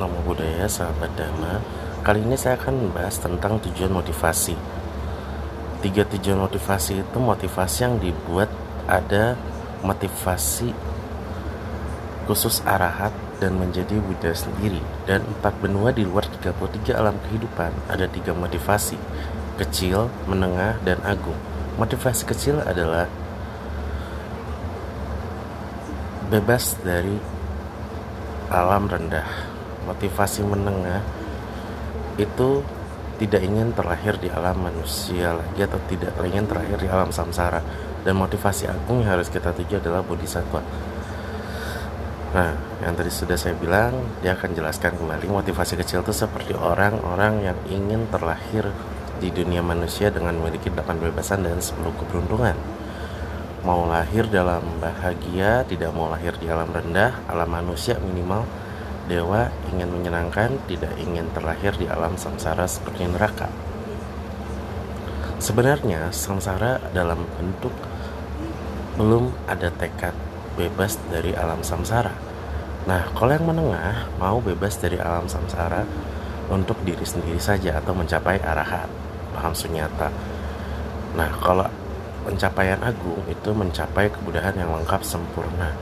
Namo Buddhaya, sahabat Dhamma. Kali ini saya akan membahas tentang tujuan motivasi. 3 tujuan motivasi itu motivasi yang dibuat, ada motivasi khusus arahat dan menjadi Buddha sendiri, dan 4 benua di luar 33 alam kehidupan. Ada 3 motivasi, kecil, menengah, dan agung. Motivasi kecil adalah bebas dari alam rendah. Motivasi menengah itu tidak ingin terlahir di alam manusia lagi atau tidak ingin terlahir di alam samsara. Dan motivasi agung yang harus kita tuju adalah bodhisattva. Nah, yang tadi sudah saya bilang, dia akan jelaskan kembali. Motivasi kecil itu seperti orang-orang yang ingin terlahir di dunia manusia dengan memiliki 8 kebebasan dan 10 keberuntungan. Mau lahir dalam bahagia, tidak mau lahir di alam rendah, alam manusia minimal dewa, ingin menyenangkan, tidak ingin terlahir di alam samsara seperti neraka. Sebenarnya samsara dalam bentuk belum ada tekad bebas dari alam samsara. Nah, kalau yang menengah mau bebas dari alam samsara untuk diri sendiri saja atau mencapai arahat, paham sunyata. Nah, kalau pencapaian agung itu mencapai kebudahan yang lengkap sempurna.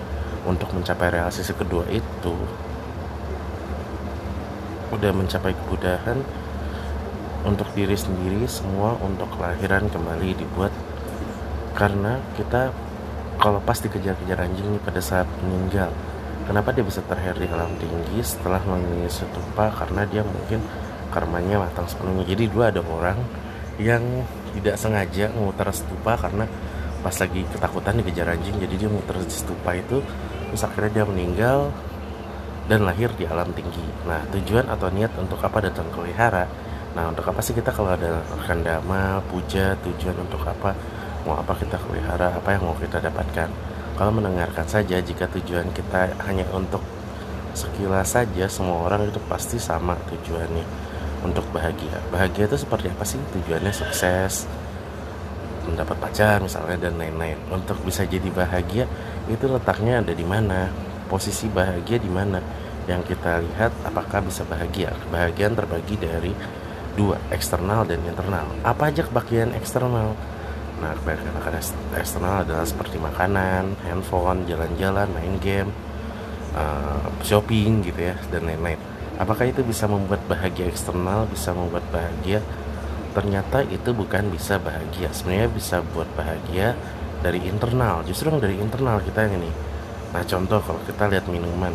Untuk mencapai realisasi kedua itu udah mencapai kebudahan untuk diri sendiri, semua untuk kelahiran kembali dibuat. Karena kita kalau pas dikejar-kejar anjing ini pada saat meninggal, kenapa dia bisa terlahir di alam tinggi setelah memiliki stupa? Karena dia mungkin karmanya matang sebelumnya. Jadi dua, ada orang yang tidak sengaja muter stupa karena pas lagi ketakutan dikejar anjing, jadi dia muter stupa itu, terus akhirnya dia meninggal dan lahir di alam tinggi. Nah, tujuan atau niat untuk apa datang ke wihara? Nah, untuk apa sih kita kalau ada kandama, puja, tujuan untuk apa? Mau apa kita ke wihara? Apa yang mau kita dapatkan? Kalau mendengarkan saja, jika tujuan kita hanya untuk sekilas saja, semua orang itu pasti sama tujuannya. Untuk bahagia, bahagia itu seperti apa sih? Tujuannya sukses, mendapat pacar misalnya, dan lain-lain. Untuk bisa jadi bahagia itu letaknya ada di mana, posisi bahagia di mana, yang kita lihat apakah bisa bahagia. Kebahagiaan terbagi dari 2, eksternal dan internal. Apa aja kebahagiaan eksternal? Nah, kebahagiaan eksternal adalah seperti makanan, handphone, jalan-jalan, main game, shopping gitu ya, dan lain-lain. Apakah itu bisa membuat bahagia eksternal, bisa membuat bahagia? Ternyata itu bukan bisa bahagia. Sebenarnya bisa buat bahagia dari internal. Justru dari internal kita yang ini. Nah, contoh kalau kita lihat minuman,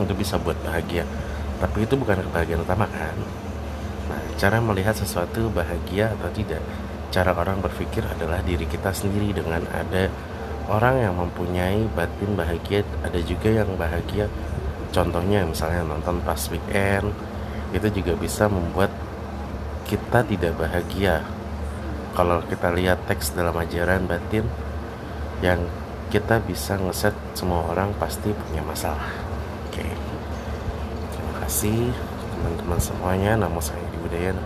itu bisa buat bahagia. Tapi itu bukan kebahagiaan utama kan? Nah, cara melihat sesuatu bahagia atau tidak, cara orang berpikir adalah diri kita sendiri. Dengan ada orang yang mempunyai batin bahagia, ada juga yang bahagia. Contohnya misalnya nonton pas weekend, itu juga bisa membuat kita tidak bahagia. Kalau kita lihat teks dalam ajaran batin, yang kita bisa ngeset semua orang pasti punya masalah. Oke. Terima kasih teman-teman semuanya. Namo Buddhaya.